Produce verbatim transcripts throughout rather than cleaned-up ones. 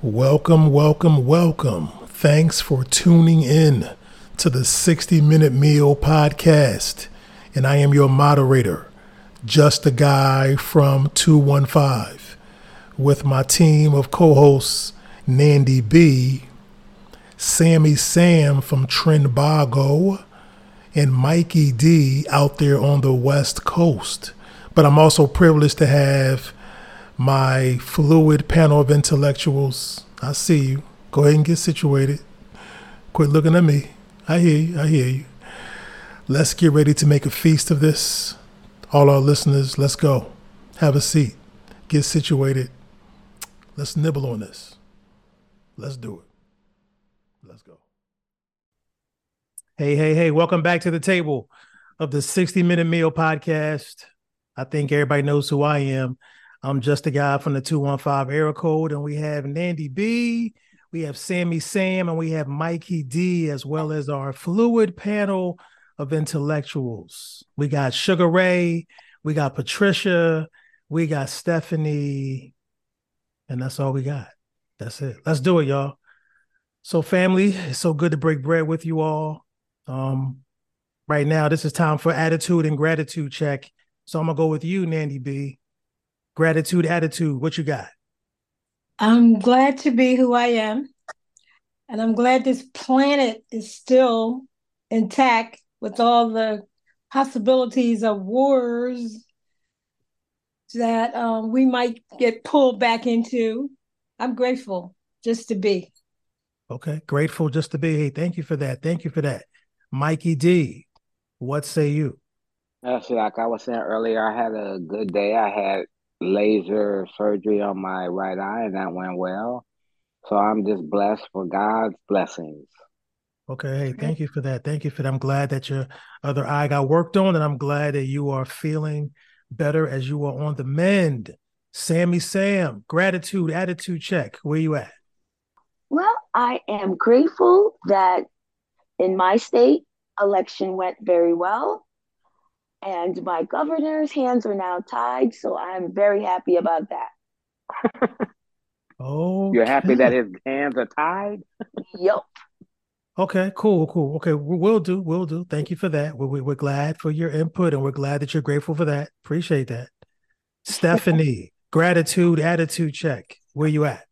Welcome, welcome, welcome. Thanks for tuning in to the sixty-Minute Meal Podcast. And I am your moderator, Just a Guy from two one five, with my team of co-hosts, Nandy B, Sammy Sam from Trinbago, and Mikey D out there on the West Coast. But I'm also privileged to have my fluid panel of intellectuals. I see you. Go ahead and get situated. Quit looking at me. I hear you. I hear you. Let's get ready to make a feast of this. All our listeners, let's go. Have a seat. Get situated. Let's nibble on this. Let's do it. Let's go. Hey, hey, hey. Welcome back to the table of the sixty-Minute Meal Podcast. I think everybody knows who I am. I'm Just a Guy from the two one five era code, and we have Nandy B, we have Sammy Sam, and we have Mikey D, as well as our fluid panel of intellectuals. We got Sugar Ray, we got Patricia, we got Stephanie, and that's all we got. That's it. Let's do it, y'all. So, family, it's so good to break bread with you all. Um, right now, this is time for attitude and gratitude check. So I'm going to go with you, Nandy B. Gratitude, attitude, what you got? I'm glad to be who I am. And I'm glad this planet is still intact with all the possibilities of wars that um, we might get pulled back into. I'm grateful just to be. Okay, grateful just to be. Hey, thank you for that. Thank you for that. Mikey D, what say you? Actually, like I was saying earlier, I had a good day. I had laser surgery on my right eye, and that went well. So I'm just blessed for God's blessings. Okay, hey, thank you for that. Thank you for that. I'm glad that your other eye got worked on, and I'm glad that you are feeling better as you are on the mend. Sammy Sam, gratitude, attitude check. Where you at? Well, I am grateful that in my state, election went very well. And my governor's hands are now tied, so I'm very happy about that. Oh, okay. You're happy that his hands are tied? Yup. Okay, cool, cool. Okay, we'll do, we'll do. Thank you for that. We're, we're glad for your input, and we're glad that you're grateful for that. Appreciate that. Stephanie, gratitude, attitude check. Where you at?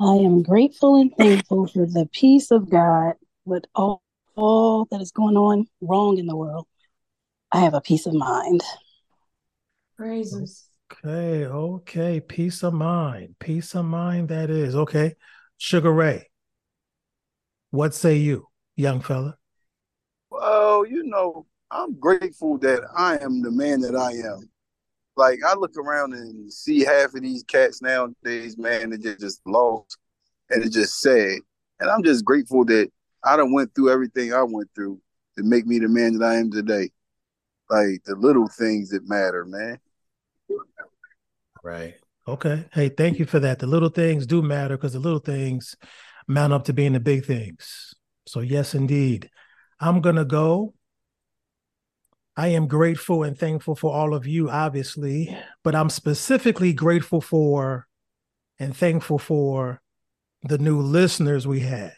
I am grateful and thankful for the peace of God with all, all that is going on wrong in the world. I have a peace of mind. Praises. Okay, okay. Peace of mind. Peace of mind, that is. Okay. Sugar Ray, what say you, young fella? Well, you know, I'm grateful that I am the man that I am. Like, I look around and see half of these cats nowadays, man, that just, just lost. And it's just sad. And I'm just grateful that I done went through everything I went through to make me the man that I am today. Like the little things that matter, man. Right. Okay. Hey, thank you for that. The little things do matter because the little things mount up to being the big things. So yes, indeed. I'm going to go. I am grateful and thankful for all of you, obviously, but I'm specifically grateful for and thankful for the new listeners we have.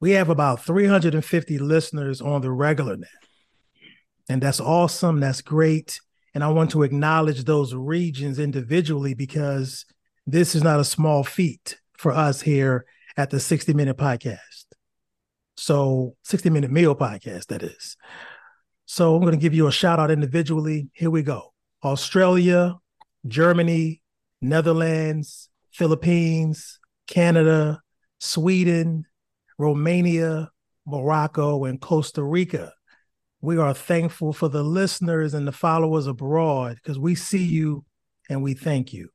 We have about three hundred fifty listeners on the regular now. And that's awesome. That's great. And I want to acknowledge those regions individually because this is not a small feat for us here at the sixty-Minute Podcast. So sixty-Minute Meal Podcast, that is. So I'm going to give you a shout out individually. Here we go. Australia, Germany, Netherlands, Philippines, Canada, Sweden, Romania, Morocco, and Costa Rica. We are thankful for the listeners and the followers abroad because we see you and we thank you.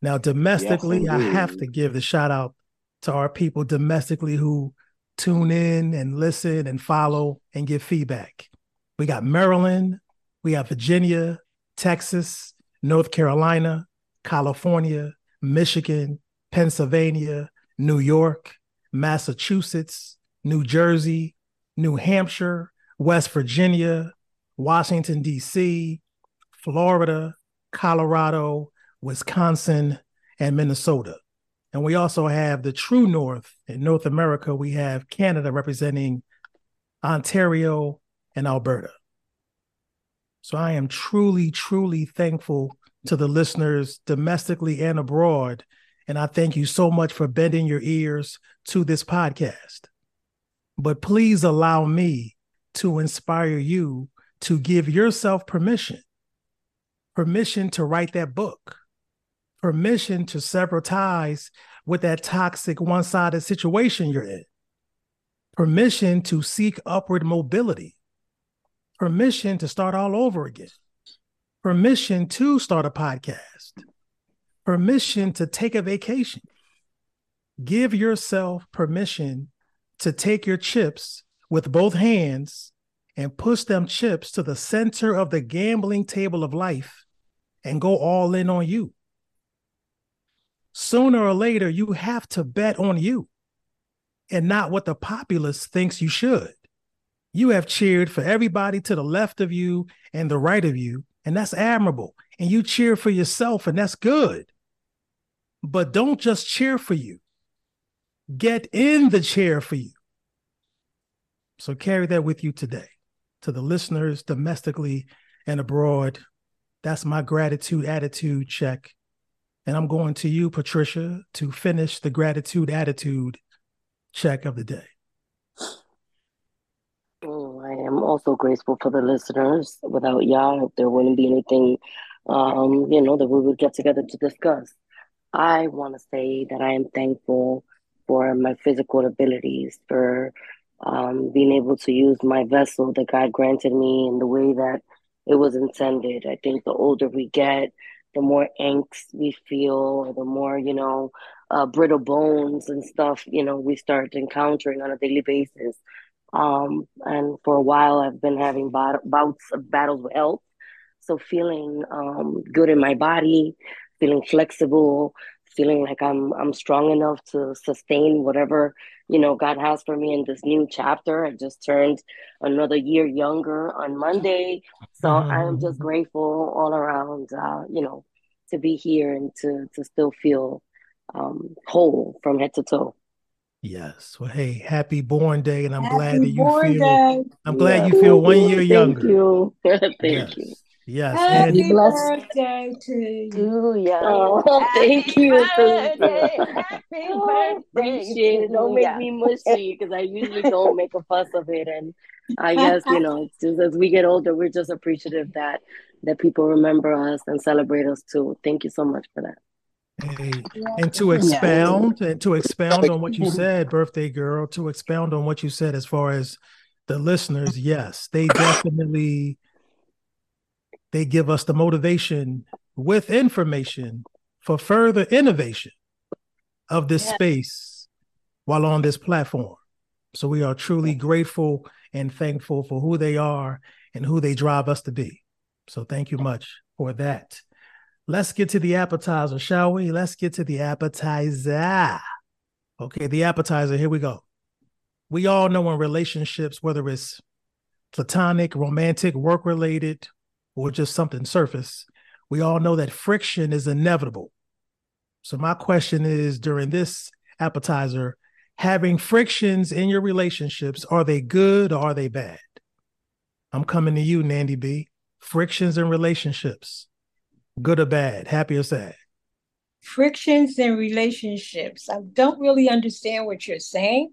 Now, domestically, yes, I have to give the shout out to our people domestically who tune in and listen and follow and give feedback. We got Maryland, we got Virginia, Texas, North Carolina, California, Michigan, Pennsylvania, New York, Massachusetts, New Jersey, New Hampshire, West Virginia, Washington, D C, Florida, Colorado, Wisconsin, and Minnesota. And we also have the true North. In North America, we have Canada representing Ontario and Alberta. So I am truly, truly thankful to the listeners domestically and abroad. And I thank you so much for bending your ears to this podcast. But please allow me to inspire you to give yourself permission, permission to write that book, permission to sever ties with that toxic one-sided situation you're in, permission to seek upward mobility, permission to start all over again, permission to start a podcast, permission to take a vacation. Give yourself permission to take your chips with both hands and push them chips to the center of the gambling table of life and go all in on you. Sooner or later, you have to bet on you and not what the populace thinks you should. You have cheered for everybody to the left of you and the right of you, and that's admirable. And you cheer for yourself, and that's good. But don't just cheer for you. Get in the chair for you. So carry that with you today. To the listeners domestically and abroad, that's my gratitude attitude check. And I'm going to you, Patricia, to finish the gratitude attitude check of the day. Oh, I am also grateful for the listeners. Without y'all, there wouldn't be anything, um, you know, that we would get together to discuss. I want to say that I am thankful for my physical abilities, for um, being able to use my vessel that God granted me in the way that it was intended. I think the older we get, the more angst we feel, or the more, you know, uh, brittle bones and stuff, you know, we start encountering on a daily basis. Um, and for a while, I've been having b- bouts of battles with health. So feeling um, good in my body, feeling flexible, feeling like I'm I'm strong enough to sustain whatever, you know, God has for me in this new chapter. I just turned another year younger on Monday. So I'm just grateful all around, uh, you know, to be here and to, to still feel um, whole from head to toe. Yes. Well, hey, happy born day. And I'm happy glad that you feel, day. I'm glad yeah. you feel one year Thank younger. You. Thank yes. you. Yes. Happy and birthday to you. Yeah. Oh, thank you. Birthday. Happy oh, birthday. You. Don't make yeah. me mushy because I usually don't make a fuss of it. And I guess, you know, just as we get older, we're just appreciative that that people remember us and celebrate us too. Thank you so much for that. Hey. And to expound yeah. and to expound on what you said, birthday girl, to expound on what you said as far as the listeners, yes, they definitely they give us the motivation with information for further innovation of this yeah. space while on this platform. So we are truly grateful and thankful for who they are and who they drive us to be. So thank you much for that. Let's get to the appetizer, shall we? Let's get to the appetizer. Okay, the appetizer, here we go. We all know in relationships, whether it's platonic, romantic, work-related, or just something surface, we all know that friction is inevitable. So my question is, during this appetizer, having frictions in your relationships, are they good or are they bad? I'm coming to you, Nandy B. Frictions in relationships, good or bad, happy or sad? Frictions in relationships. I don't really understand what you're saying.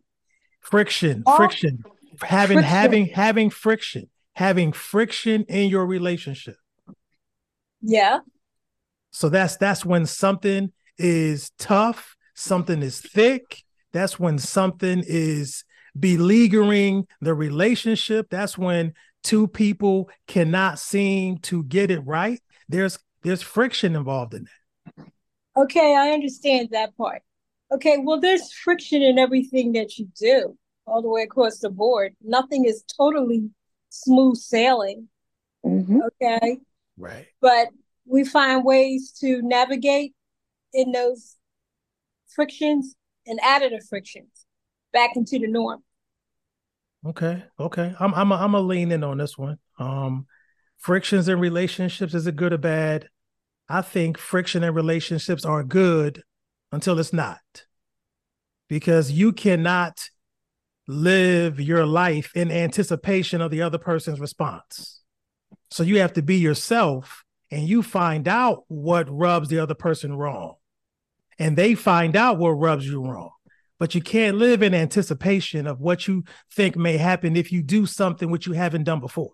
Friction, oh, friction. Having, friction. having, having friction. Having friction in your relationship. Yeah. So that's that's when something is tough, something is thick. That's when something is beleaguering the relationship. That's when two people cannot seem to get it right. There's there's friction involved in that. Okay, I understand that part. Okay, well, there's friction in everything that you do, all the way across the board. Nothing is totally smooth sailing. Mm-hmm. Okay. Right. But we find ways to navigate in those frictions and additive frictions back into the norm. Okay. Okay. I'm I'm a, I'm a lean in on this one. Um, frictions in relationships, is it good or bad? I think friction in relationships are good until it's not. Because you cannot live your life in anticipation of the other person's response. So you have to be yourself, and you find out what rubs the other person wrong, and they find out what rubs you wrong. But you can't live in anticipation of what you think may happen if you do something which you haven't done before.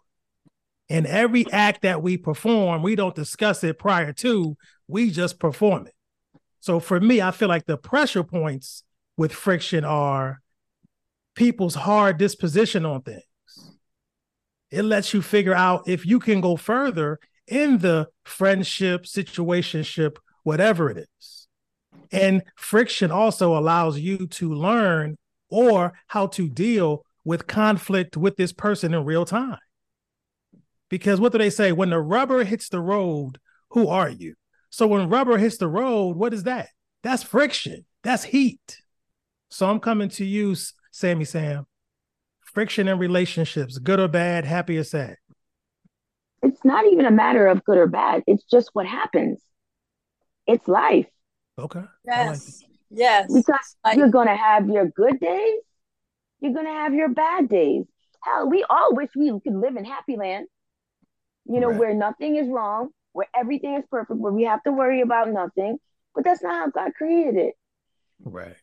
And every act that we perform, we don't discuss it prior to, we just perform it. So for me, I feel like the pressure points with friction are people's hard disposition on things. It lets you figure out if you can go further in the friendship, situationship, whatever it is. And friction also allows you to learn or how to deal with conflict with this person in real time. Because what do they say? When the rubber hits the road, who are you? So when rubber hits the road, what is that? That's friction. That's heat. So I'm coming to you, Sammy Sam. Friction in relationships, good or bad, happy or sad. It's not even a matter of good or bad. It's just what happens. It's life. Okay. Yes. Like yes. Because I- you're going to have your good days. You're going to have your bad days. Hell, we all wish we could live in happy land. You know, right. Where nothing is wrong, where everything is perfect, where we have to worry about nothing. But that's not how God created it. Right.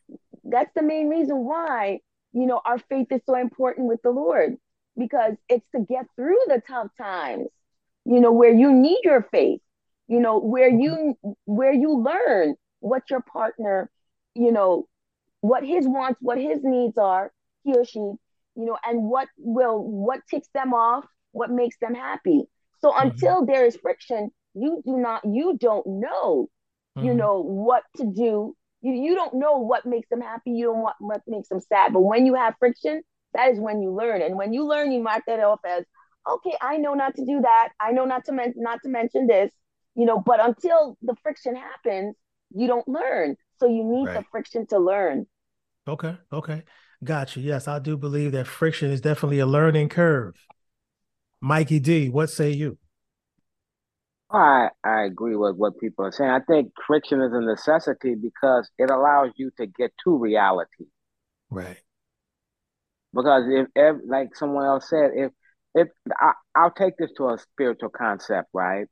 That's the main reason why, you know, our faith is so important with the Lord, because it's to get through the tough times, you know, where you need your faith, you know, where you where you learn what your partner, you know, what his wants, what his needs are, he or she, you know, and what will what ticks them off, what makes them happy. So mm-hmm. until there is friction, you do not, you don't know, mm-hmm. you know, what to do. You, you don't know what makes them happy. You don't know what, what makes them sad. But when you have friction, that is when you learn. And when you learn, you mark that off as, okay, I know not to do that. I know not to men- not to mention this, you know, but until the friction happens, you don't learn. So you need right. the friction to learn. Okay. Okay. Gotcha. Yes. I do believe that friction is definitely a learning curve. Mikey D, what say you? I, I agree with what people are saying. I think friction is a necessity because it allows you to get to reality. Right. Because if, if like someone else said, if if I, I'll take this to a spiritual concept, right?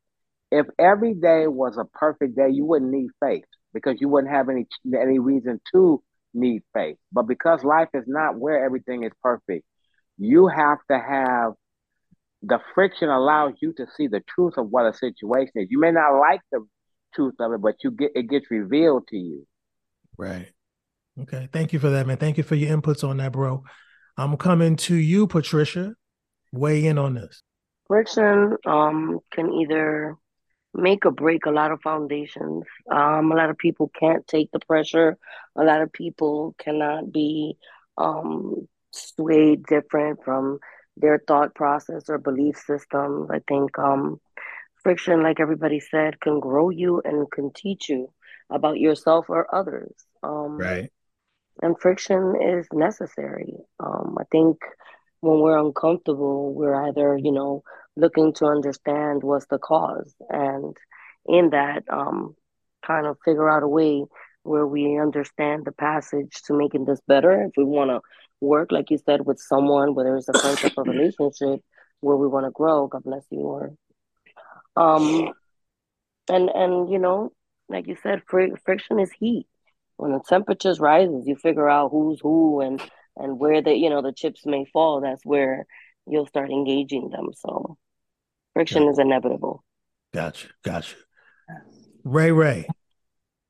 If every day was a perfect day, you wouldn't need faith because you wouldn't have any any reason to need faith. But because life is not where everything is perfect, you have to have the friction allows you to see the truth of what a situation is. You may not like the truth of it, but you get it gets revealed to you. Right. Okay. Thank you for that, man. Thank you for your inputs on that, bro. I'm coming to you, Patricia. Weigh in on this. Friction um, can either make or break a lot of foundations. Um, a lot of people can't take the pressure. A lot of people cannot be um, swayed different from their thought process or belief systems. I think um, friction, like everybody said, can grow you and can teach you about yourself or others. Um, right. And friction is necessary. Um, I think when we're uncomfortable, we're either, you know, looking to understand what's the cause. And in that, um, kind of figure out a way where we understand the passage to making this better. If we want to work, like you said, with someone, whether it's a friendship or relationship, where we want to grow, God bless you, or um and and you know, like you said, fr- friction is heat. When the temperatures rises, you figure out who's who and and where the, you know, the chips may fall. That's where you'll start engaging them. So friction gotcha. Is inevitable. Gotcha, gotcha. Ray Ray,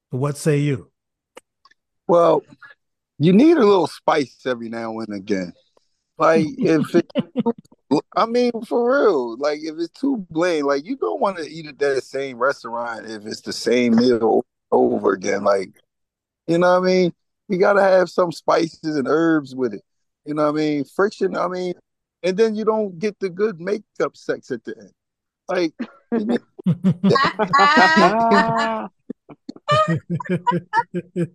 what say you? Well, you need a little spice every now and again. Like, if it, I mean, for real, like, if it's too bland, like, you don't want to eat at that same restaurant if it's the same meal over again. Like, you know what I mean? You got to have some spices and herbs with it. You know what I mean? Friction, I mean, and then you don't get the good makeup sex at the end. Like, you know,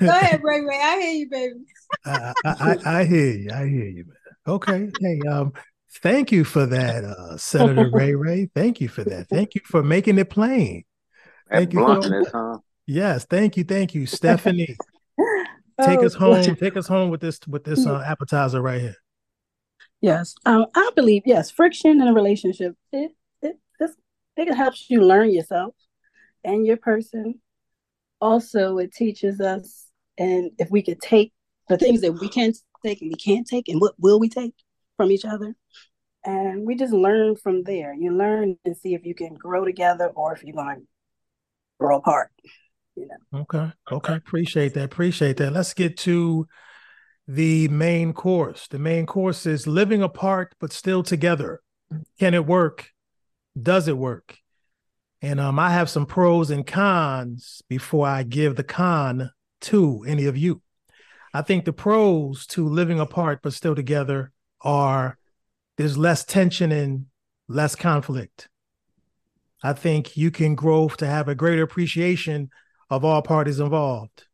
Go ahead, Ray Ray. I hear you, baby. I, I, I hear you. I hear you, man. Okay. Hey, um, thank you for that, uh, Senator Ray Ray. Thank you for that. Thank you for making it plain. Thank that you for huh? Yes, thank you, thank you, Stephanie. Take oh, us home. Gosh. Take us home with this with this uh, appetizer right here. Yes, um, I believe yes, friction in a relationship it it this it helps you learn yourself and your person. Also, it teaches us, and if we could take the things that we can take and we can't take, and what will we take from each other, and we just learn from there. You learn and see if you can grow together or if you're going to grow apart. You know. Okay. Okay. Appreciate that. Appreciate that. Let's get to the main course. The main course is living apart, but still together. Can it work? Does it work? And um, I have some pros and cons before I give the con to any of you. I think the pros to living apart, but still together are there's less tension and less conflict. I think you can grow to have a greater appreciation of all parties involved.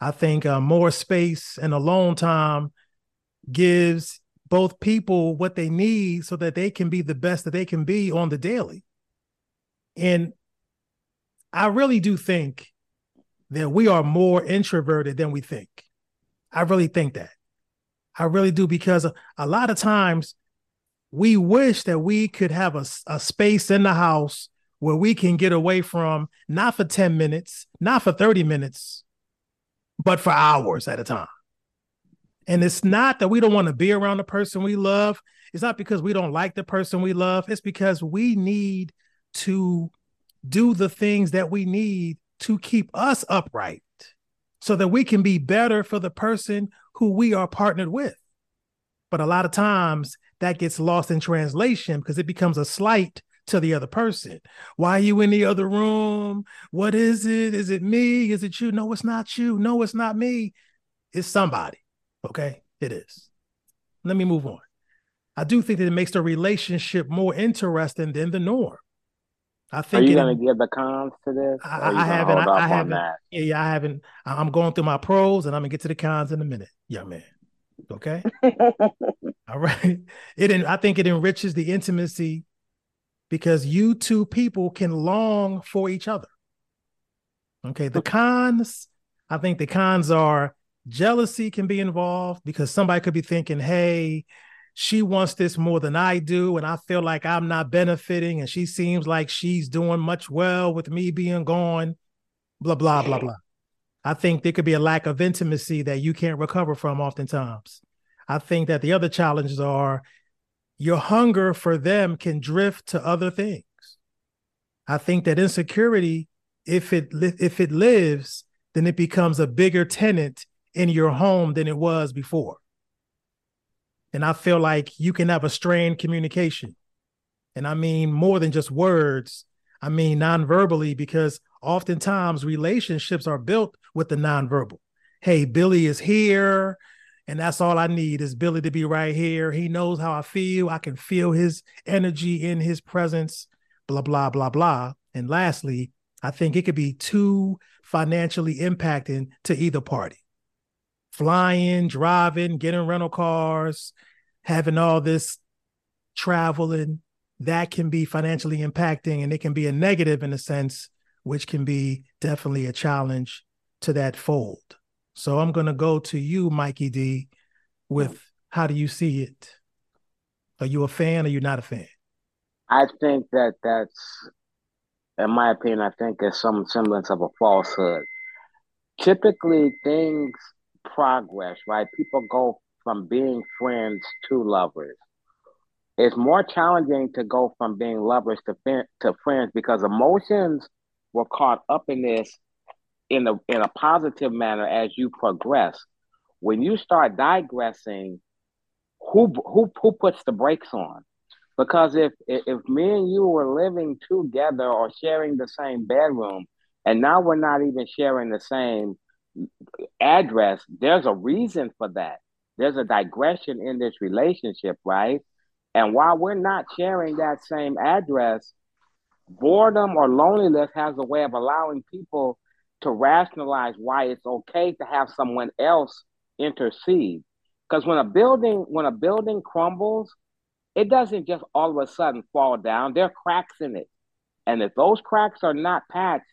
I think uh, more space and alone time gives both people what they need so that they can be the best that they can be on the daily. And I really do think that we are more introverted than we think. I really think that. I really do, because a lot of times we wish that we could have a, a space in the house where we can get away from, not for ten minutes, not for thirty minutes, but for hours at a time. And it's not that we don't want to be around the person we love. It's not because we don't like the person we love. It's because we need to do the things that we need to keep us upright so that we can be better for the person who we are partnered with. But a lot of times that gets lost in translation because it becomes a slight to the other person. Why are you in the other room? What is it? Is it me? Is it you? No, it's not you. No, it's not me. It's somebody. Okay, it is. Let me move on. I do think that it makes the relationship more interesting than the norm. I think. Are you going to give the cons to this? I, I haven't. I, I haven't. That? Yeah, I haven't. I'm going through my pros, and I'm gonna get to the cons in a minute, young man. Okay. All right. It. I think it enriches the intimacy, because you two people can long for each other. Okay, the cons, I think the cons are jealousy can be involved, because somebody could be thinking, hey, she wants this more than I do, and I feel like I'm not benefiting, and she seems like she's doing much well with me being gone, blah, blah, blah, blah. I think there could be a lack of intimacy that you can't recover from oftentimes. I think that the other challenges are your hunger for them can drift to other things. I think that insecurity, if it li- if it lives, then it becomes a bigger tenant in your home than it was before. And I feel like you can have a strained communication. And I mean more than just words. I mean non-verbally, because oftentimes relationships are built with the non-verbal. Hey, Billy is here. And that's all I need is Billy to be right here. He knows how I feel. I can feel his energy in his presence, blah, blah, blah, blah. And lastly, I think it could be too financially impacting to either party. Flying, driving, getting rental cars, having all this traveling, that can be financially impacting, and it can be a negative in a sense, which can be definitely a challenge to that fold. So I'm going to go to you, Mikey D, with how do you see it? Are you a fan or are you not a fan? I think that that's, in my opinion, I think there's some semblance of a falsehood. Typically, things progress, right? People go from being friends to lovers. It's more challenging to go from being lovers to, to friends, because emotions were caught up in this in a in a positive manner as you progress. When you start digressing, who who who puts the brakes on? Because if if me and you were living together or sharing the same bedroom, and now we're not even sharing the same address, there's a reason for that. There's a digression in this relationship, right? And while we're not sharing that same address, boredom or loneliness has a way of allowing people to rationalize why it's okay to have someone else intercede. Because when a building when a building crumbles, it doesn't just all of a sudden fall down. There are cracks in it. And if those cracks are not patched,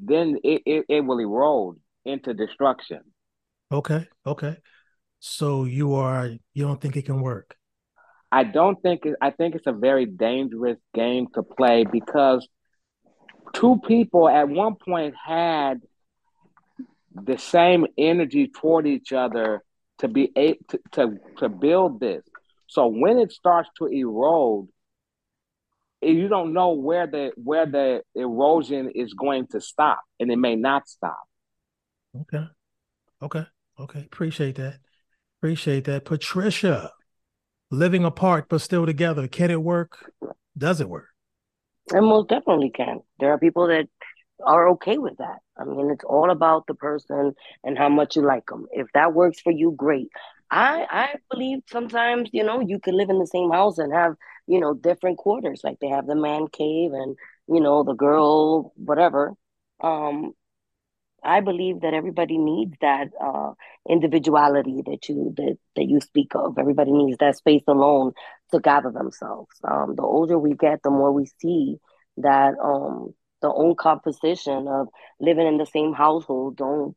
then it, it, it will erode into destruction. Okay, okay. So you are, you don't think it can work? I don't think, it, I think it's a very dangerous game to play, because two people at one point had the same energy toward each other to be able to, to, to build this. So when it starts to erode, you don't know where the where the erosion is going to stop, and it may not stop. Okay. Okay. Okay. Appreciate that. Appreciate that. Patricia, living apart but still together. Can it work? Does it work? It most definitely can. There are people that are okay with that. I mean, it's all about the person and how much you like them. If that works for you, great. I, I believe sometimes, you know, you can live in the same house and have, you know, different quarters. Like they have the man cave and, you know, the girl, whatever. Um, I believe that everybody needs that uh, individuality that you that, that you speak of. Everybody needs that space alone to gather themselves. Um, the older we get, the more we see that um, the own composition of living in the same household don't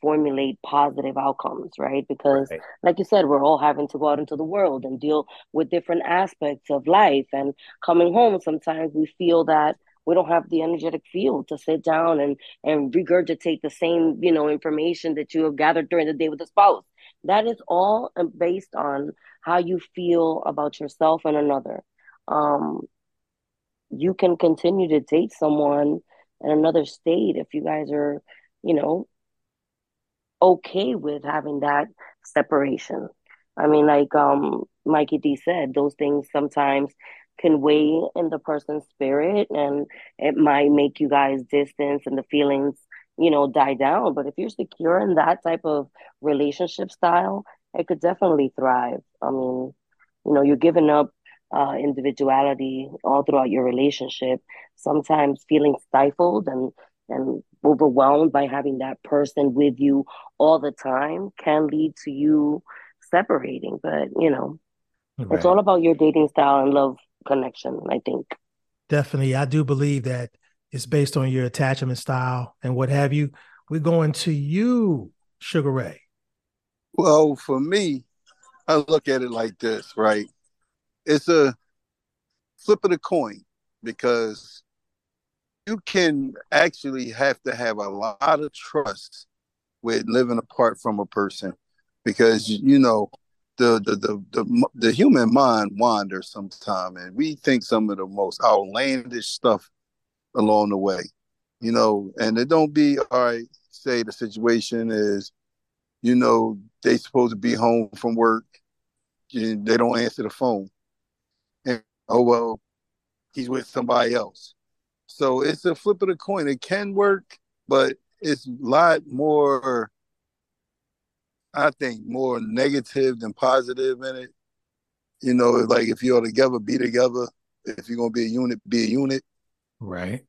formulate positive outcomes, right? Because right. like you said, we're all having to go out into the world and deal with different aspects of life. And coming home, sometimes we feel that we don't have the energetic field to sit down and, and regurgitate the same, you know, information that you have gathered during the day with the spouse. That is all based on how you feel about yourself and another. Um, you can continue to date someone in another state if you guys are, you know, okay with having that separation. I mean, like um, Mikey D said, those things sometimes can weigh in the person's spirit, and it might make you guys distance and the feelings, you know, die down. But if you're secure in that type of relationship style, it could definitely thrive. I mean, you know, you're giving up uh, individuality all throughout your relationship, sometimes feeling stifled and, and overwhelmed by having that person with you all the time can lead to you separating. But, you know, right. it's all about your dating style and love connection, I think. Definitely. I do believe that it's based on your attachment style and what have you. We're going to you, Sugar Ray. Well, for me, I look at it like this, right? It's a flip of the coin, because you can actually have to have a lot of trust with living apart from a person, because, you know, the the the the, the human mind wanders sometimes, and we think some of the most outlandish stuff along the way, you know. And it don't be, all right, say the situation is, you know, they supposed to be home from work, and they don't answer the phone. And, oh, well, he's with somebody else. So it's a flip of the coin. It can work, but it's a lot more, I think, more negative than positive in it. You know, like if you're together, be together. If you're going to be a unit, be a unit. Right.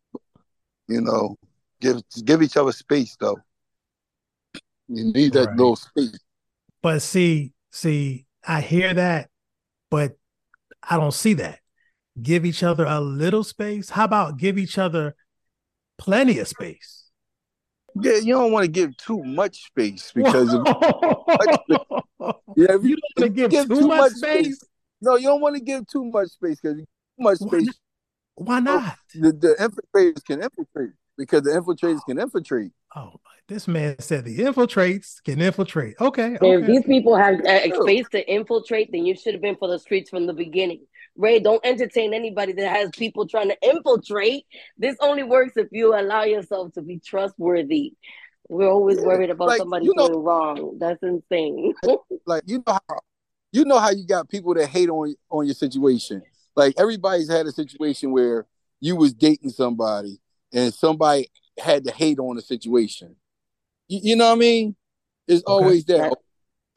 You know, give give each other space, though. You need that right. little space. But see, see, I hear that, but I don't see that. Give each other a little space. How about give each other plenty of space? Yeah, you don't want to give too much space, because if, yeah, if you, you don't want to give, give too, too much space? space. No, you don't want to give too much space, because too much why space. Not? Why not? The, the infiltrators can infiltrate, because the infiltrators can infiltrate. Oh, this man said the infiltrates can infiltrate. Okay, okay. If these people have a space to infiltrate, then you should have been for the streets from the beginning. Ray, don't entertain anybody that has people trying to infiltrate. This only works if you allow yourself to be trustworthy. We're always yeah, worried about like, somebody you know, doing wrong. That's insane. Like, you know how you know how you got people that hate on on your situation. Like, everybody's had a situation where you was dating somebody and somebody had to hate on the situation. You, you know what I mean? It's okay. always that.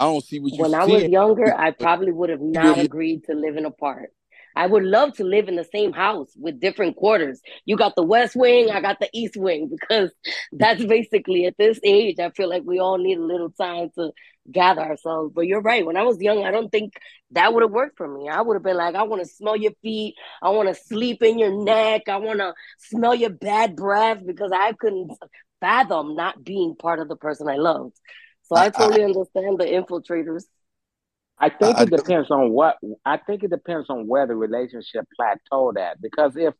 I don't see what you. When I was younger, I probably would have not agreed to living apart. I would love to live in the same house with different quarters. You got the West Wing, I got the East Wing, because that's basically, at this age, I feel like we all need a little time to gather ourselves. But you're right. When I was young, I don't think that would have worked for me. I would have been like, I want to smell your feet. I want to sleep in your neck. I want to smell your bad breath, because I couldn't fathom not being part of the person I loved. So I totally I, understand the infiltrators. I think uh, it depends on what I think it depends on where the relationship plateaued at. Because if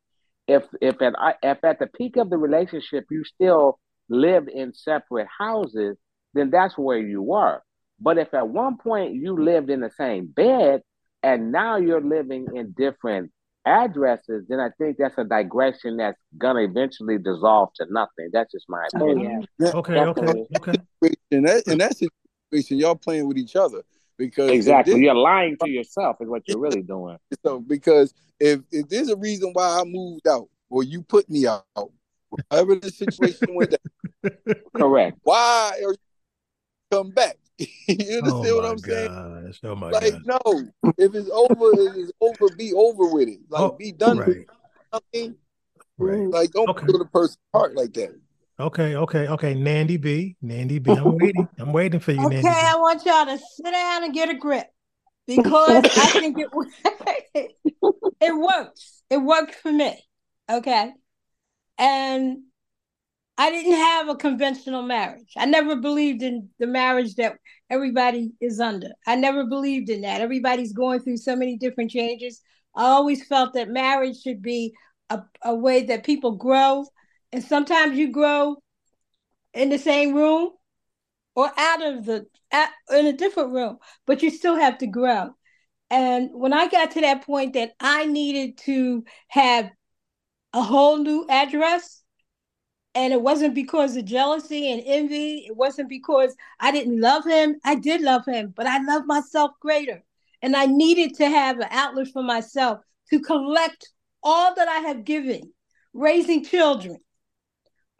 if if at if at the peak of the relationship you still lived in separate houses, then that's where you were. But if at one point you lived in the same bed and now you're living in different addresses, then I think that's a digression that's gonna eventually dissolve to nothing. That's just my opinion. Oh, yeah. Okay, okay, okay. And that and that's situation, y'all playing with each other. Because exactly, you're lying to yourself is what you're really doing. So because if, if there's a reason why I moved out or you put me out, whatever the situation went down, correct. Why are you come back? You understand oh what I'm gosh. saying? Oh my like, gosh. no, if it's over, it's over. Be over with it. Like, oh, be done right. with it. I mean, right. Like, don't okay. put the person's heart like that. Okay, okay, okay. Nandy B, Nandy B, I'm waiting. I'm waiting for you, okay, Nandy B. I want y'all to sit down and get a grip, because I think it it works. It worked for me, okay? And I didn't have a conventional marriage. I never believed in the marriage that everybody is under. I never believed in that. Everybody's going through so many different changes. I always felt that marriage should be a, a way that people grow. And sometimes you grow in the same room or out of the, out, in a different room, but you still have to grow. And when I got to that point that I needed to have a whole new address, and it wasn't because of jealousy and envy, it wasn't because I didn't love him. I did love him, but I loved myself greater. And I needed to have an outlet for myself to collect all that I have given, raising children.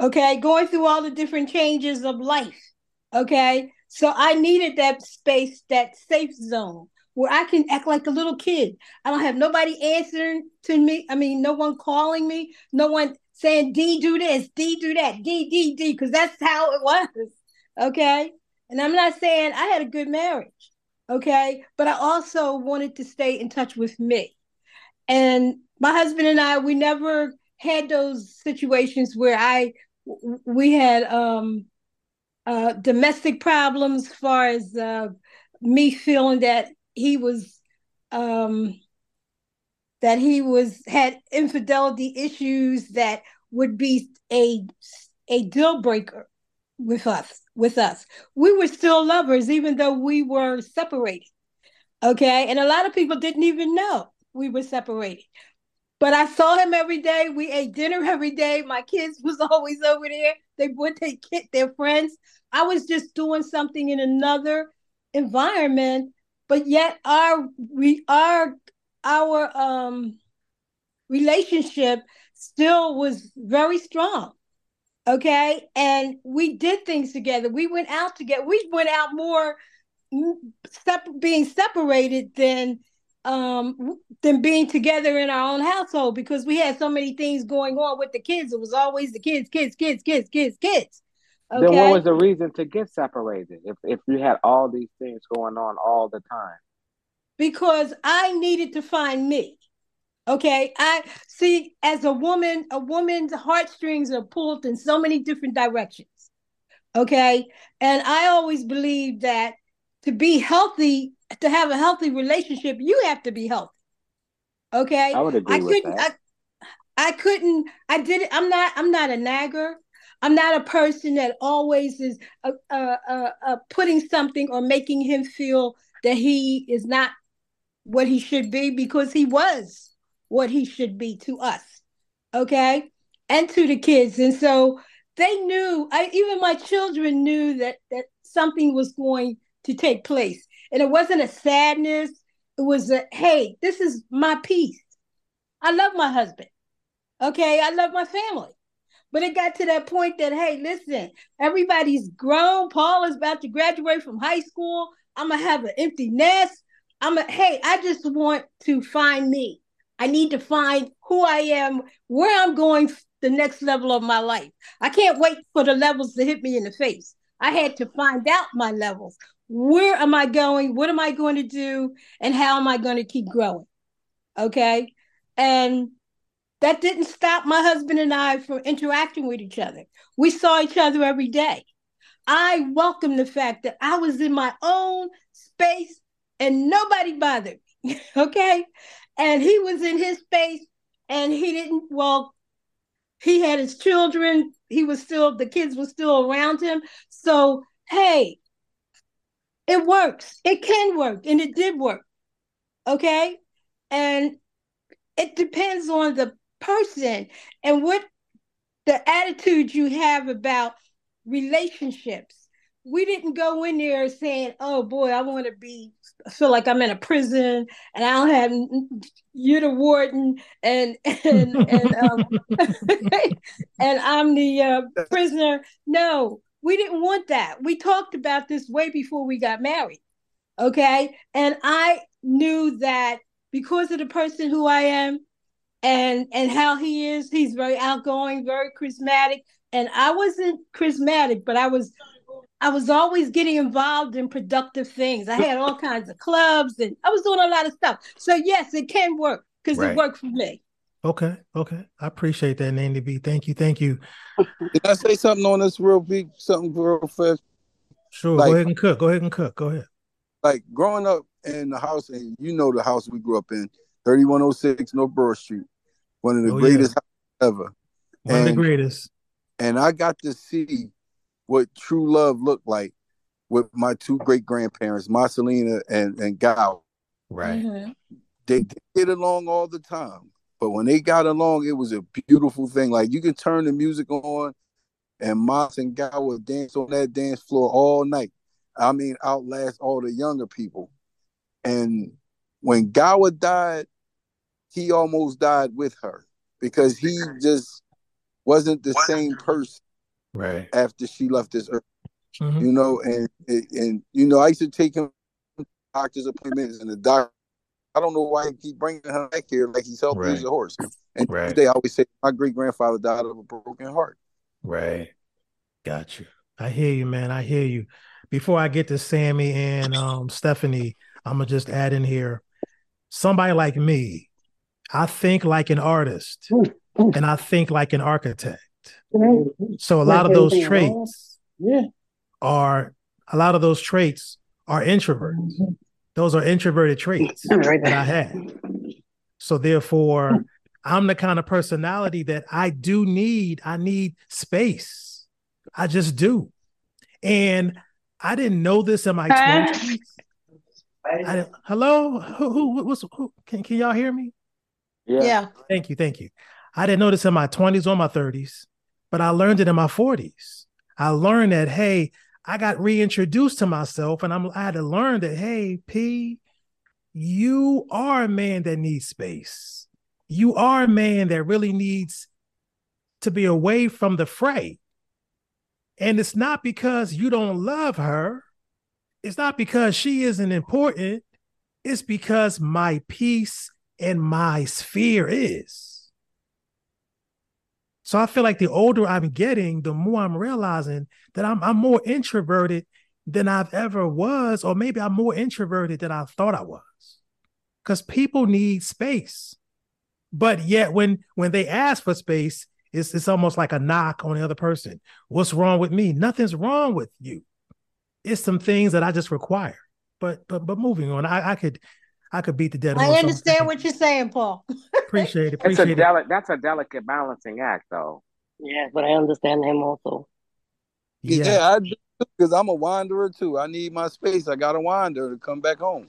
Okay, going through all the different changes of life. Okay, so I needed that space, that safe zone where I can act like a little kid. I don't have nobody answering to me. I mean, no one calling me, no one saying, D, do this, D, do that, D, D, D, because that's how it was. Okay, and I'm not saying I had a good marriage. Okay, but I also wanted to stay in touch with me. And my husband and I, we never had those situations where I we had um, uh, domestic problems as far as uh, me feeling that he was um, that he was had infidelity issues that would be a a deal breaker with us with us. We were still lovers even though we were separated. Okay, and a lot of people didn't even know we were separated. But I saw him every day. We ate dinner every day. My kids was always over there. They would take kid, their friends. I was just doing something in another environment, but yet our we our our um relationship still was very strong. Okay, and we did things together. We went out together. We went out more sep- being separated than. Um, than being together in our own household, because we had so many things going on with the kids. It was always the kids, kids, kids, kids, kids, kids. Okay? Then what was the reason to get separated if, if you had all these things going on all the time? Because I needed to find me. Okay, I see as a woman, a woman's heartstrings are pulled in so many different directions. Okay, and I always believe that to be healthy, to have a healthy relationship, you have to be healthy. Okay. I would agree I couldn't, with that. I, I couldn't, I didn't, I'm not, I'm not a nagger. I'm not a person that always is uh, uh, uh, putting something or making him feel that he is not what he should be, because he was what he should be to us. Okay. And to the kids. And so they knew, I, even my children knew that, that something was going to take place. And it wasn't a sadness. It was a, hey, this is my peace. I love my husband. Okay. I love my family. But it got to that point that, hey, listen, everybody's grown. Paul is about to graduate from high school. I'm going to have an empty nest. I'm a, hey, I just want to find me. I need to find who I am, where I'm going, the next level of my life. I can't wait for the levels to hit me in the face. I had to find out my levels. Where am I going? What am I going to do? And how am I going to keep growing? Okay. And that didn't stop my husband and I from interacting with each other. We saw each other every day. I welcomed the fact that I was in my own space and nobody bothered me. Okay. And he was in his space and he didn't, well, he had his children. He was still, the kids were still around him. So, hey, it works. It can work. And it did work. Okay. And it depends on the person and what the attitude you have about relationships. We didn't go in there saying, oh boy, I want to be, I feel like I'm in a prison and I don't have, you're the warden and and and, um, and I'm the uh, prisoner. No, we didn't want that. We talked about this way before we got married. Okay. And I knew that because of the person who I am and, and how he is, he's very outgoing, very charismatic. And I wasn't charismatic, but I was I was always getting involved in productive things. I had all kinds of clubs and I was doing a lot of stuff. So yes, it can work because right. It worked for me. Okay. Okay. I appreciate that, Nandy B. Thank you. Thank you. Did I say something on this real big, something real fast? Sure. Like, go ahead and cook. Go ahead and cook. Go ahead. Like growing up in the house, and you know the house we grew up in, thirty-one oh six North Broad Street, one of the oh, greatest yeah. houses ever. One and, of the greatest. And I got to see what true love looked like with my two great grandparents, Marcelina and, and Gow. Right. Mm-hmm. They did get along all the time, but when they got along, it was a beautiful thing. Like you could turn the music on and Mas and Gow would dance on that dance floor all night. I mean, outlast all the younger people. And when Gow died, he almost died with her because he just wasn't the what? same person. Right after she left this earth, mm-hmm. you know, and and you know, I used to take him to doctor's appointments, and the doctor, I don't know why he keep bringing him back here like he's helping right. his horse. And right. today, I always say my great grandfather died of a broken heart. Right, got you. I hear you, man. I hear you. Before I get to Sammy and um, Stephanie, I'm gonna just add in here. Somebody like me, I think like an artist, mm-hmm. and I think like an architect. So a lot of those traits yeah. are a lot of those traits are introverts. Those are introverted traits right that I had. So therefore, I'm the kind of personality that I do need. I need space. I just do. And I didn't know this in my twenties. I, hello, who, who, what's, who? Can can y'all hear me? Yeah. yeah. Thank you. Thank you. I didn't know this in my twenties or my thirties. But I learned it in my forties. I learned that, hey, I got reintroduced to myself and I'm, I had to learn that, hey, P, you are a man that needs space. You are a man that really needs to be away from the fray. And it's not because you don't love her. It's not because she isn't important. It's because my peace and my sphere is. So I feel like the older I'm getting, the more I'm realizing that I'm, I'm more introverted than I've ever was, or maybe I'm more introverted than I thought I was, because people need space. But yet when, when they ask for space, it's, it's almost like a knock on the other person. What's wrong with me? Nothing's wrong with you. It's some things that I just require. But, but, but moving on, I, I could... I could beat the dead horse. I understand what you're saying, Paul. Appreciate it. Appreciate it's a deli- it. That's a delicate balancing act, though. Yeah, but I understand him also. Yeah, yeah I do, because I'm a wanderer, too. I need my space. I got to wander to come back home.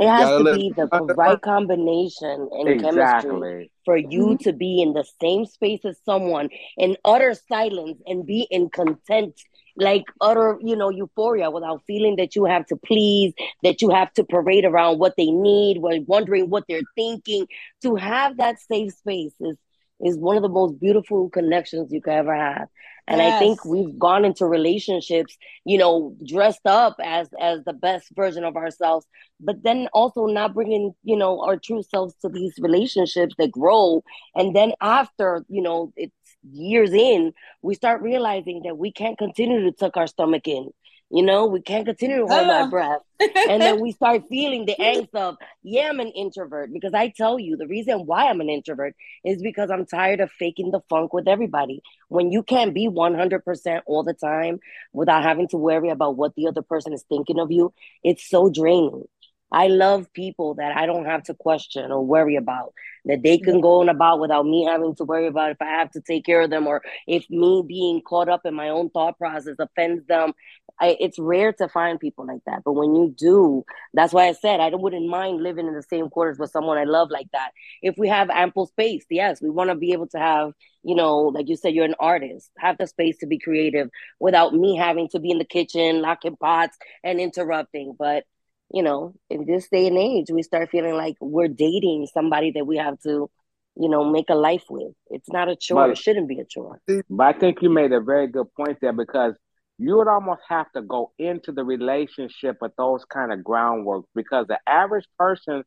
It you has to be the right combination and exactly. chemistry for you mm-hmm. to be in the same space as someone in utter silence and be in content, like utter, you know, euphoria without feeling that you have to please, that you have to parade around what they need, wondering what they're thinking. To have that safe space is is one of the most beautiful connections you could ever have. And yes. I think we've gone into relationships, you know, dressed up as as the best version of ourselves, but then also not bringing, you know, our true selves to these relationships that grow. And then after, you know, it's years in, we start realizing that we can't continue to tuck our stomach in. You know, we can't continue to hold oh. our breath. And then we start feeling the angst of, yeah, I'm an introvert. Because I tell you, the reason why I'm an introvert is because I'm tired of faking the funk with everybody. When you can't be one hundred percent all the time without having to worry about what the other person is thinking of you, it's so draining. I love people that I don't have to question or worry about, that they can go on about without me having to worry about if I have to take care of them or if me being caught up in my own thought process offends them. I, it's rare to find people like that. But when you do, that's why I said I wouldn't mind living in the same quarters with someone I love like that. If we have ample space, yes, we want to be able to have, you know, like you said, you're an artist, have the space to be creative without me having to be in the kitchen, locking pots and interrupting. But you know, in this day and age, we start feeling like we're dating somebody that we have to, you know, make a life with. It's not a chore. But it shouldn't be a chore. But I think you made a very good point there, because you would almost have to go into the relationship with those kind of groundwork, because the average person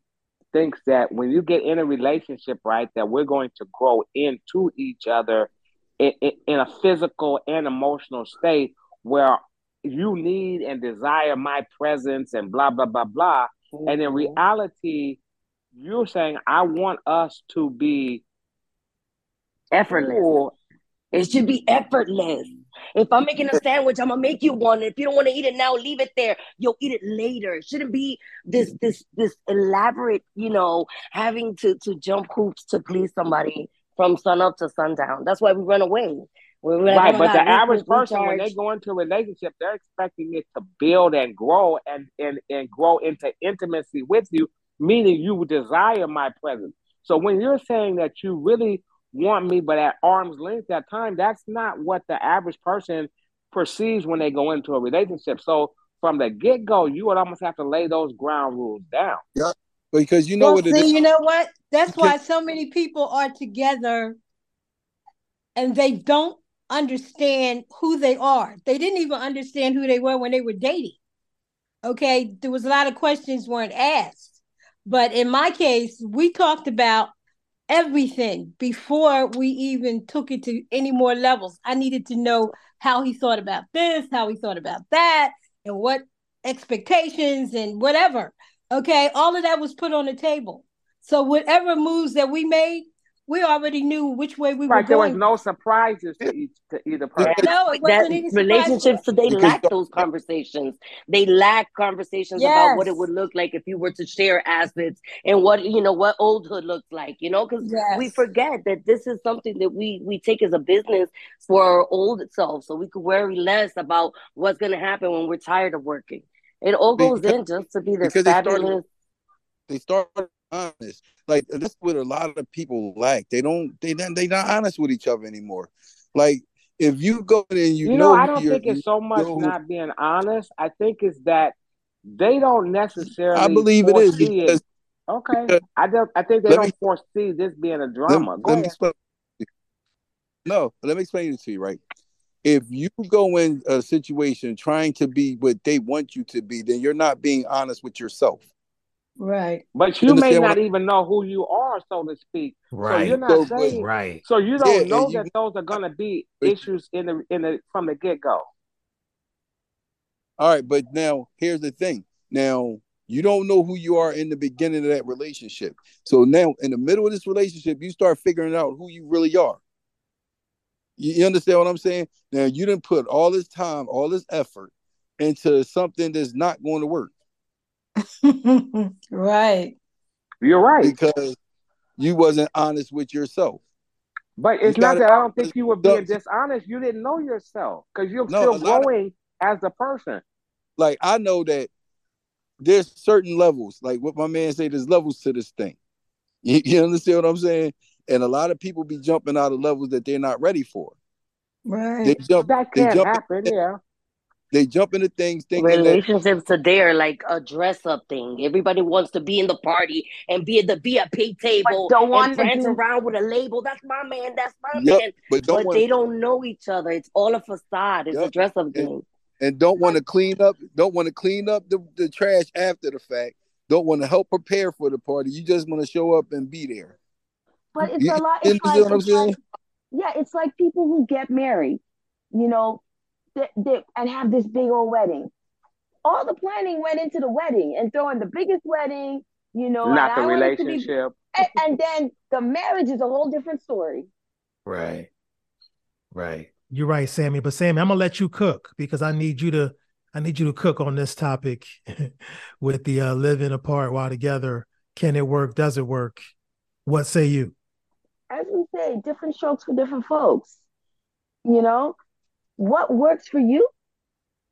thinks that when you get in a relationship, right, that we're going to grow into each other in, in, in a physical and emotional state where you need and desire my presence and blah, blah, blah, blah. Mm-hmm. And in reality, you're saying, I want us to be effortless. Cool. It should be effortless. If I'm making a sandwich, I'm going to make you one. If you don't want to eat it now, leave it there. You'll eat it later. It shouldn't be this this this elaborate, you know, having to, to jump hoops to please somebody from sun up to sundown. That's why we run away. We're right, but the average person, recharge. When they go into a relationship, they're expecting it to build and grow and, and, and grow into intimacy with you, meaning you desire my presence. So when you're saying that you really want me, but at arm's length at time, that's not what the average person perceives when they go into a relationship. So from the get-go, you would almost have to lay those ground rules down. Yeah, because you know well, what see, it is. You know what? That's why so many people are together and they don't understand who they are. They didn't even understand who they were when they were dating. Okay, there was a lot of questions weren't asked. But in my case, we talked about everything before we even took it to any more levels. I needed to know how he thought about this, how he thought about that, and what expectations and whatever. Okay, all of that was put on the table. So whatever moves that we made, we already knew which way we right, were going. There was no surprises to, each, to either person. No, it wasn't any relationships today lack those conversations. They lack conversations yes. about what it would look like if you were to share assets and what, you know, what old hood looks like, you know, because yes. we forget that this is something that we, we take as a business for our old self. So we could worry less about what's going to happen when we're tired of working. It all goes because, in just to be the fabulous. They started start honest. Like, that's what a lot of people lack. They don't, they don't, they're not honest with each other anymore. Like, if you go in and you, you know, know, I don't think it's so much know, not being honest. I think it's that they don't necessarily. I believe it is. Because, it. Okay. Because, I don't, I think they don't me, foresee this being a drama. Let, go let ahead. Me explain. No, let me explain it to you, right? If you go in a situation trying to be what they want you to be, then you're not being honest with yourself. Right, but you, you may not I, even know who you are, so to speak. Right, so you're not so, saying right. So you don't yeah, know you, that those are going to be issues in the in the from the get go. All right, but now here's the thing. Now you don't know who you are in the beginning of that relationship. So now in the middle of this relationship, you start figuring out who you really are. You, you understand what I'm saying? Now you didn't put all this time, all this effort into something that's not going to work. Right, you're right, because you wasn't honest with yourself. But it's you not that I don't think you were being dishonest. You didn't know yourself, because you're no, still growing of, as a person. Like, I know that there's certain levels, like what my man said, there's levels to this thing. You, you understand what I'm saying? And a lot of people be jumping out of levels that they're not ready for. Right, they jump, that can they jump happen. Yeah. They jump into things thinking relationships that- today are like a dress-up thing. Everybody wants to be in the party and be at the V I P table and dance do- around with a label. That's my man. That's my yep, man. But, don't but wanna- they don't know each other. It's all a facade. It's yep. a dress-up and, thing. And don't want to clean up. Don't want to clean up the, the trash after the fact. Don't want to help prepare for the party. You just want to show up and be there. But it's you, a lot. It's like, you know what I'm saying? Yeah, it's like people who get married, you know, They, they, and have this big old wedding. All the planning went into the wedding and throwing the biggest wedding, you know. Not the relationship. Be, and, and then the marriage is a whole different story. Right. Right. You're right, Sammy. But Sammy, I'm gonna let you cook because I need you to I need you to cook on this topic with the uh, living apart while together. Can it work? Does it work? What say you? As we say, different strokes for different folks. You know? What works for you,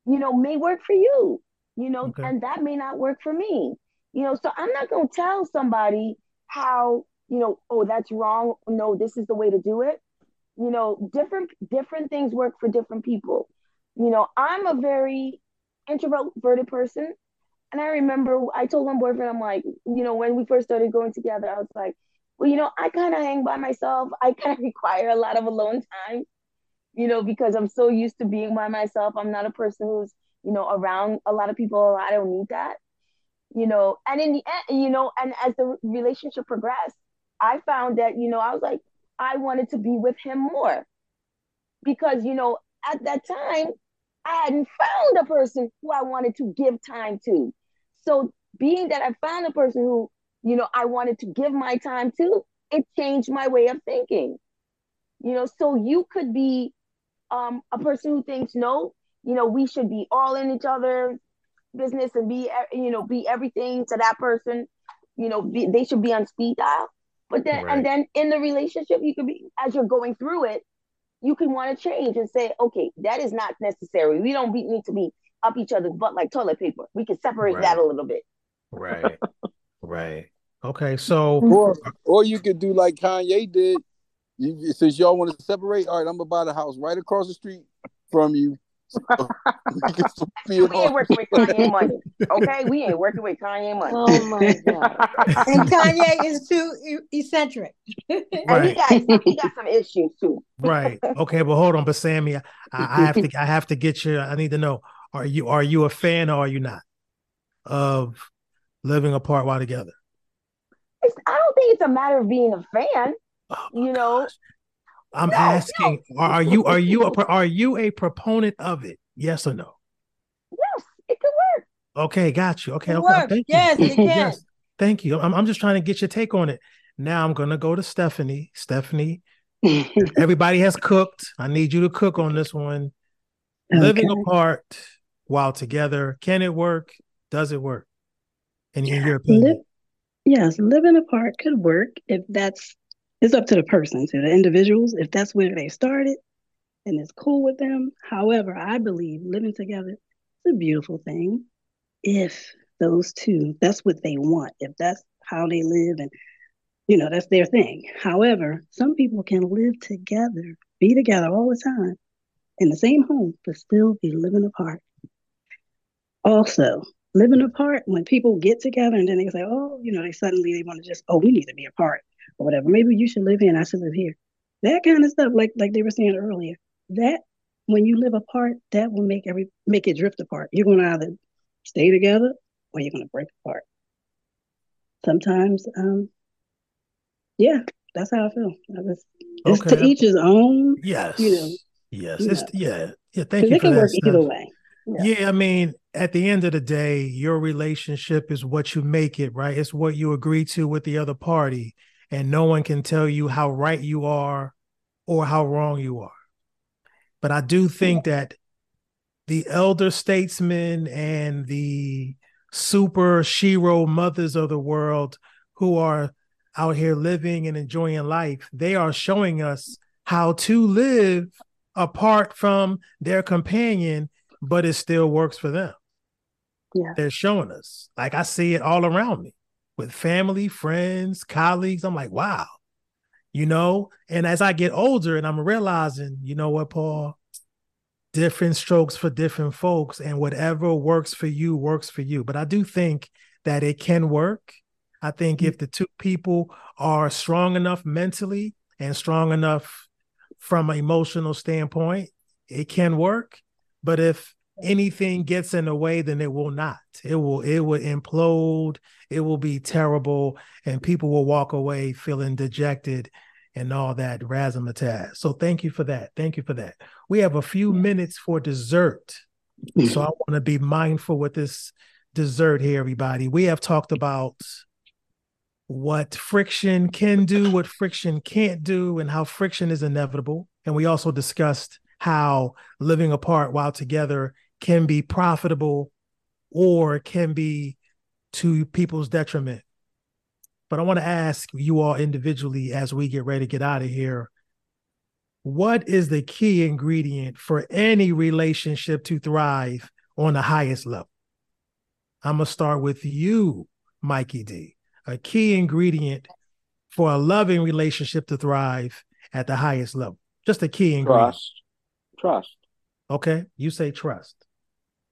you know, may work for you, you know, okay. and that may not work for me, you know, so I'm not going to tell somebody how, you know, oh, that's wrong. No, this is the way to do it. You know, different, different things work for different people. You know, I'm a very introverted person. And I remember I told one boyfriend, I'm like, you know, when we first started going together, I was like, well, you know, I kind of hang by myself. I kind of require a lot of alone time. You know, because I'm so used to being by myself. I'm not a person who's, you know, around a lot of people. I don't need that, you know. And in the end, you know, and as the relationship progressed, I found that, you know, I was like, I wanted to be with him more because, you know, at that time, I hadn't found a person who I wanted to give time to. So being that I found a person who, you know, I wanted to give my time to, it changed my way of thinking. You know, so you could be Um, a person who thinks, no, you know, we should be all in each other's business and be, you know, be everything to that person, you know, be, they should be on speed dial. But then, right. and then in the relationship, you could be, as you're going through it, you can want to change and say, okay, that is not necessary. We don't be, need to be up each other's butt like toilet paper. We can separate right. that a little bit. Right. right. Okay. So, or, or you could do like Kanye did. You, since y'all want to separate, all right, I'm going to buy the house right across the street from you. So we ain't all. working with Kanye money, okay? We ain't working with Kanye money. Oh, my God. And Kanye is too eccentric. Right. And he got, he got some issues, too. Right. Okay, but hold on. But, Sammy, I, I have to I have to get you. I need to know, are you are you a fan or are you not of living apart while together? It's, I don't think it's a matter of being a fan. Oh you know, gosh. I'm no, asking: no. Are you are you a, are you a proponent of it? Yes or no? Yes, it could work. Okay, got you. Okay, it okay. Thank yes, you. It can. Yes, thank you. I'm I'm just trying to get your take on it. Now I'm gonna go to Stephanie. Stephanie, everybody has cooked. I need you to cook on this one. Okay. Living apart while together, can it work? Does it work? In yeah. your opinion, Live, yes, living apart could work if that's. It's up to the person, to the individuals, if that's where they started and it's cool with them. However, I believe living together is a beautiful thing if those two, that's what they want, if that's how they live and, you know, that's their thing. However, some people can live together, be together all the time in the same home, but still be living apart. Also, living apart, when people get together and then they say, oh, you know, they suddenly they want to just, oh, we need to be apart. Or whatever, maybe you should live here and I should live here. That kind of stuff, like like they were saying earlier, that when you live apart, that will make every make it drift apart. You're going to either stay together or you're going to break apart. Sometimes, um, yeah, that's how I feel. I was, it's okay. To each his own. Yes. You know, yes. You it's, yeah. Yeah. Thank you for that. It can work stuff. Either way. Yeah. yeah, I mean, at the end of the day, your relationship is what you make it, right? It's what you agree to with the other party. And no one can tell you how right you are or how wrong you are. But I do think that the elder statesmen and the super shero mothers of the world who are out here living and enjoying life, they are showing us how to live apart from their companion, but it still works for them. Yeah. They're showing us. Like I see it all around me. With family, friends, colleagues. I'm like, wow, you know, and as I get older and I'm realizing, you know what, Paul, different strokes for different folks, and whatever works for you works for you. But I do think that it can work. I think if the two people are strong enough mentally and strong enough from an emotional standpoint, it can work. But if anything gets in the way, then it will not. It will, it will implode. It will be terrible. And people will walk away feeling dejected and all that razzmatazz. So thank you for that. Thank you for that. We have a few minutes for dessert. So I want to be mindful with this dessert here, everybody. We have talked about what friction can do, what friction can't do, and how friction is inevitable. And we also discussed how living apart while together can be profitable or can be to people's detriment. But I want to ask you all individually as we get ready to get out of here, what is the key ingredient for any relationship to thrive on the highest level? I'm going to start with you, Mikey D. A key ingredient for a loving relationship to thrive at the highest level. Just a key ingredient. Trust. Trust. Okay. You say trust.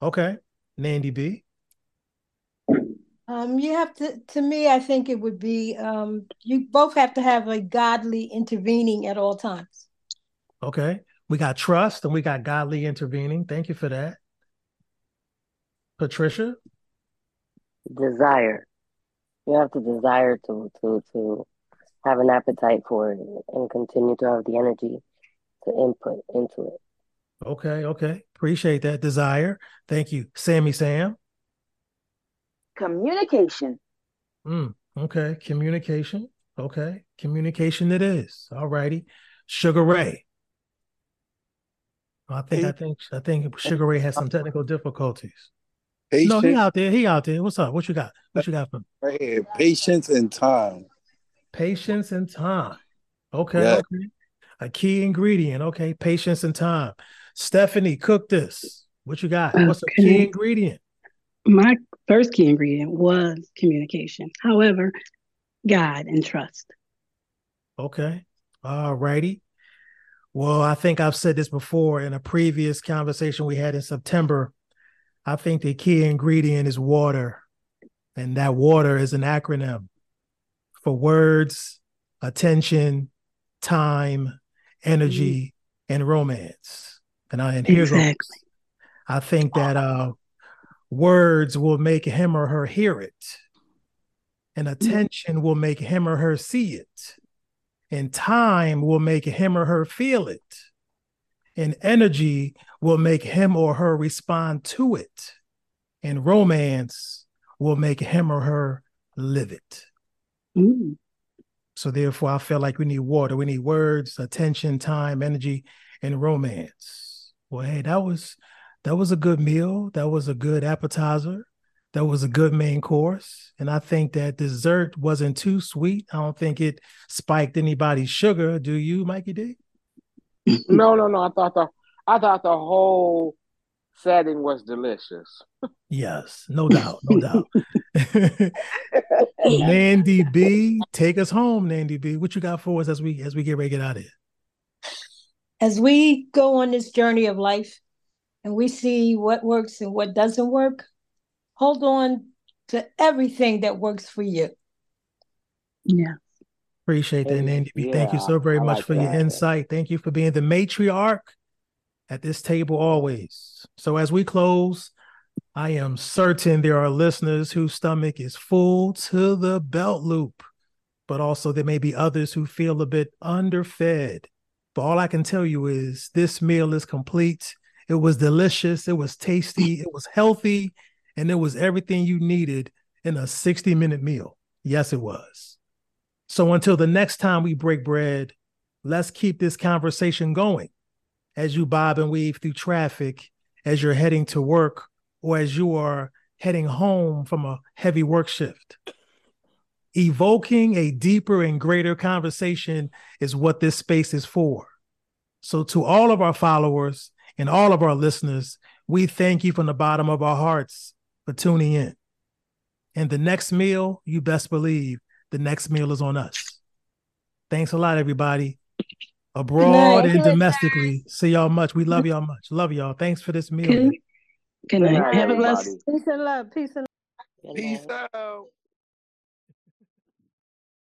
Okay. Nandy B. Um, you have to, to me, I think it would be, um, you both have to have a godly intervening at all times. Okay. We got trust and we got godly intervening. Thank you for that. Patricia? Desire. You have to desire to, to, to have an appetite for it and continue to have the energy to input into it. Okay. Okay. Appreciate that desire. Thank you. Sammy Sam? Communication. Mm, okay. Communication. Okay. Communication it is. All righty. Sugar Ray. I think, hey. I think, I think Sugar Ray has some technical difficulties. Patience. No, he out there. He out there. What's up? What you got? What you got for me? Right here. Patience and time. Patience and time. Okay. Yeah. Okay. A key ingredient. Okay. Patience and time. Stephanie, cook this. What you got? Okay. What's a key ingredient? My first key ingredient was communication. However, God and trust. Okay. All righty. Well, I think I've said this before in a previous conversation we had in September. I think the key ingredient is water, and that water is an acronym for words, attention, time, energy, mm-hmm. and romance. And, I, and here's exactly. I think that uh, words will make him or her hear it, and attention mm-hmm. will make him or her see it, and time will make him or her feel it. And energy will make him or her respond to it. And romance will make him or her live it. Ooh. So therefore, I feel like we need water. We need words, attention, time, energy, and romance. Well, hey, that was that was a good meal. That was a good appetizer. That was a good main course. And I think that dessert wasn't too sweet. I don't think it spiked anybody's sugar. Do you, Mikey D? No, no, no. I thought the I thought the whole setting was delicious. Yes, no doubt, no doubt. Nandy B, take us home, Nandy B. What you got for us as we as we get ready to get out of here? As we go on this journey of life and we see what works and what doesn't work, hold on to everything that works for you. Yeah. Appreciate that, Nandy B. Yeah, thank you so very I much like for that. Your insight. Thank you for being the matriarch at this table always. So as we close, I am certain there are listeners whose stomach is full to the belt loop, but also there may be others who feel a bit underfed. But all I can tell you is this meal is complete. It was delicious. It was tasty. It was healthy. And it was everything you needed in a sixty-minute meal. Yes, it was. So until the next time we break bread, let's keep this conversation going as you bob and weave through traffic, as you're heading to work, or as you are heading home from a heavy work shift. Evoking a deeper and greater conversation is what this space is for. So to all of our followers and all of our listeners, we thank you from the bottom of our hearts for tuning in. And the next meal, you best believe, the next meal is on us. Thanks a lot, everybody. abroad and domestically. See y'all much. We love y'all much. Love y'all. Thanks for this meal. Good night. Have a blessed. Peace and love. Peace and love. Peace out.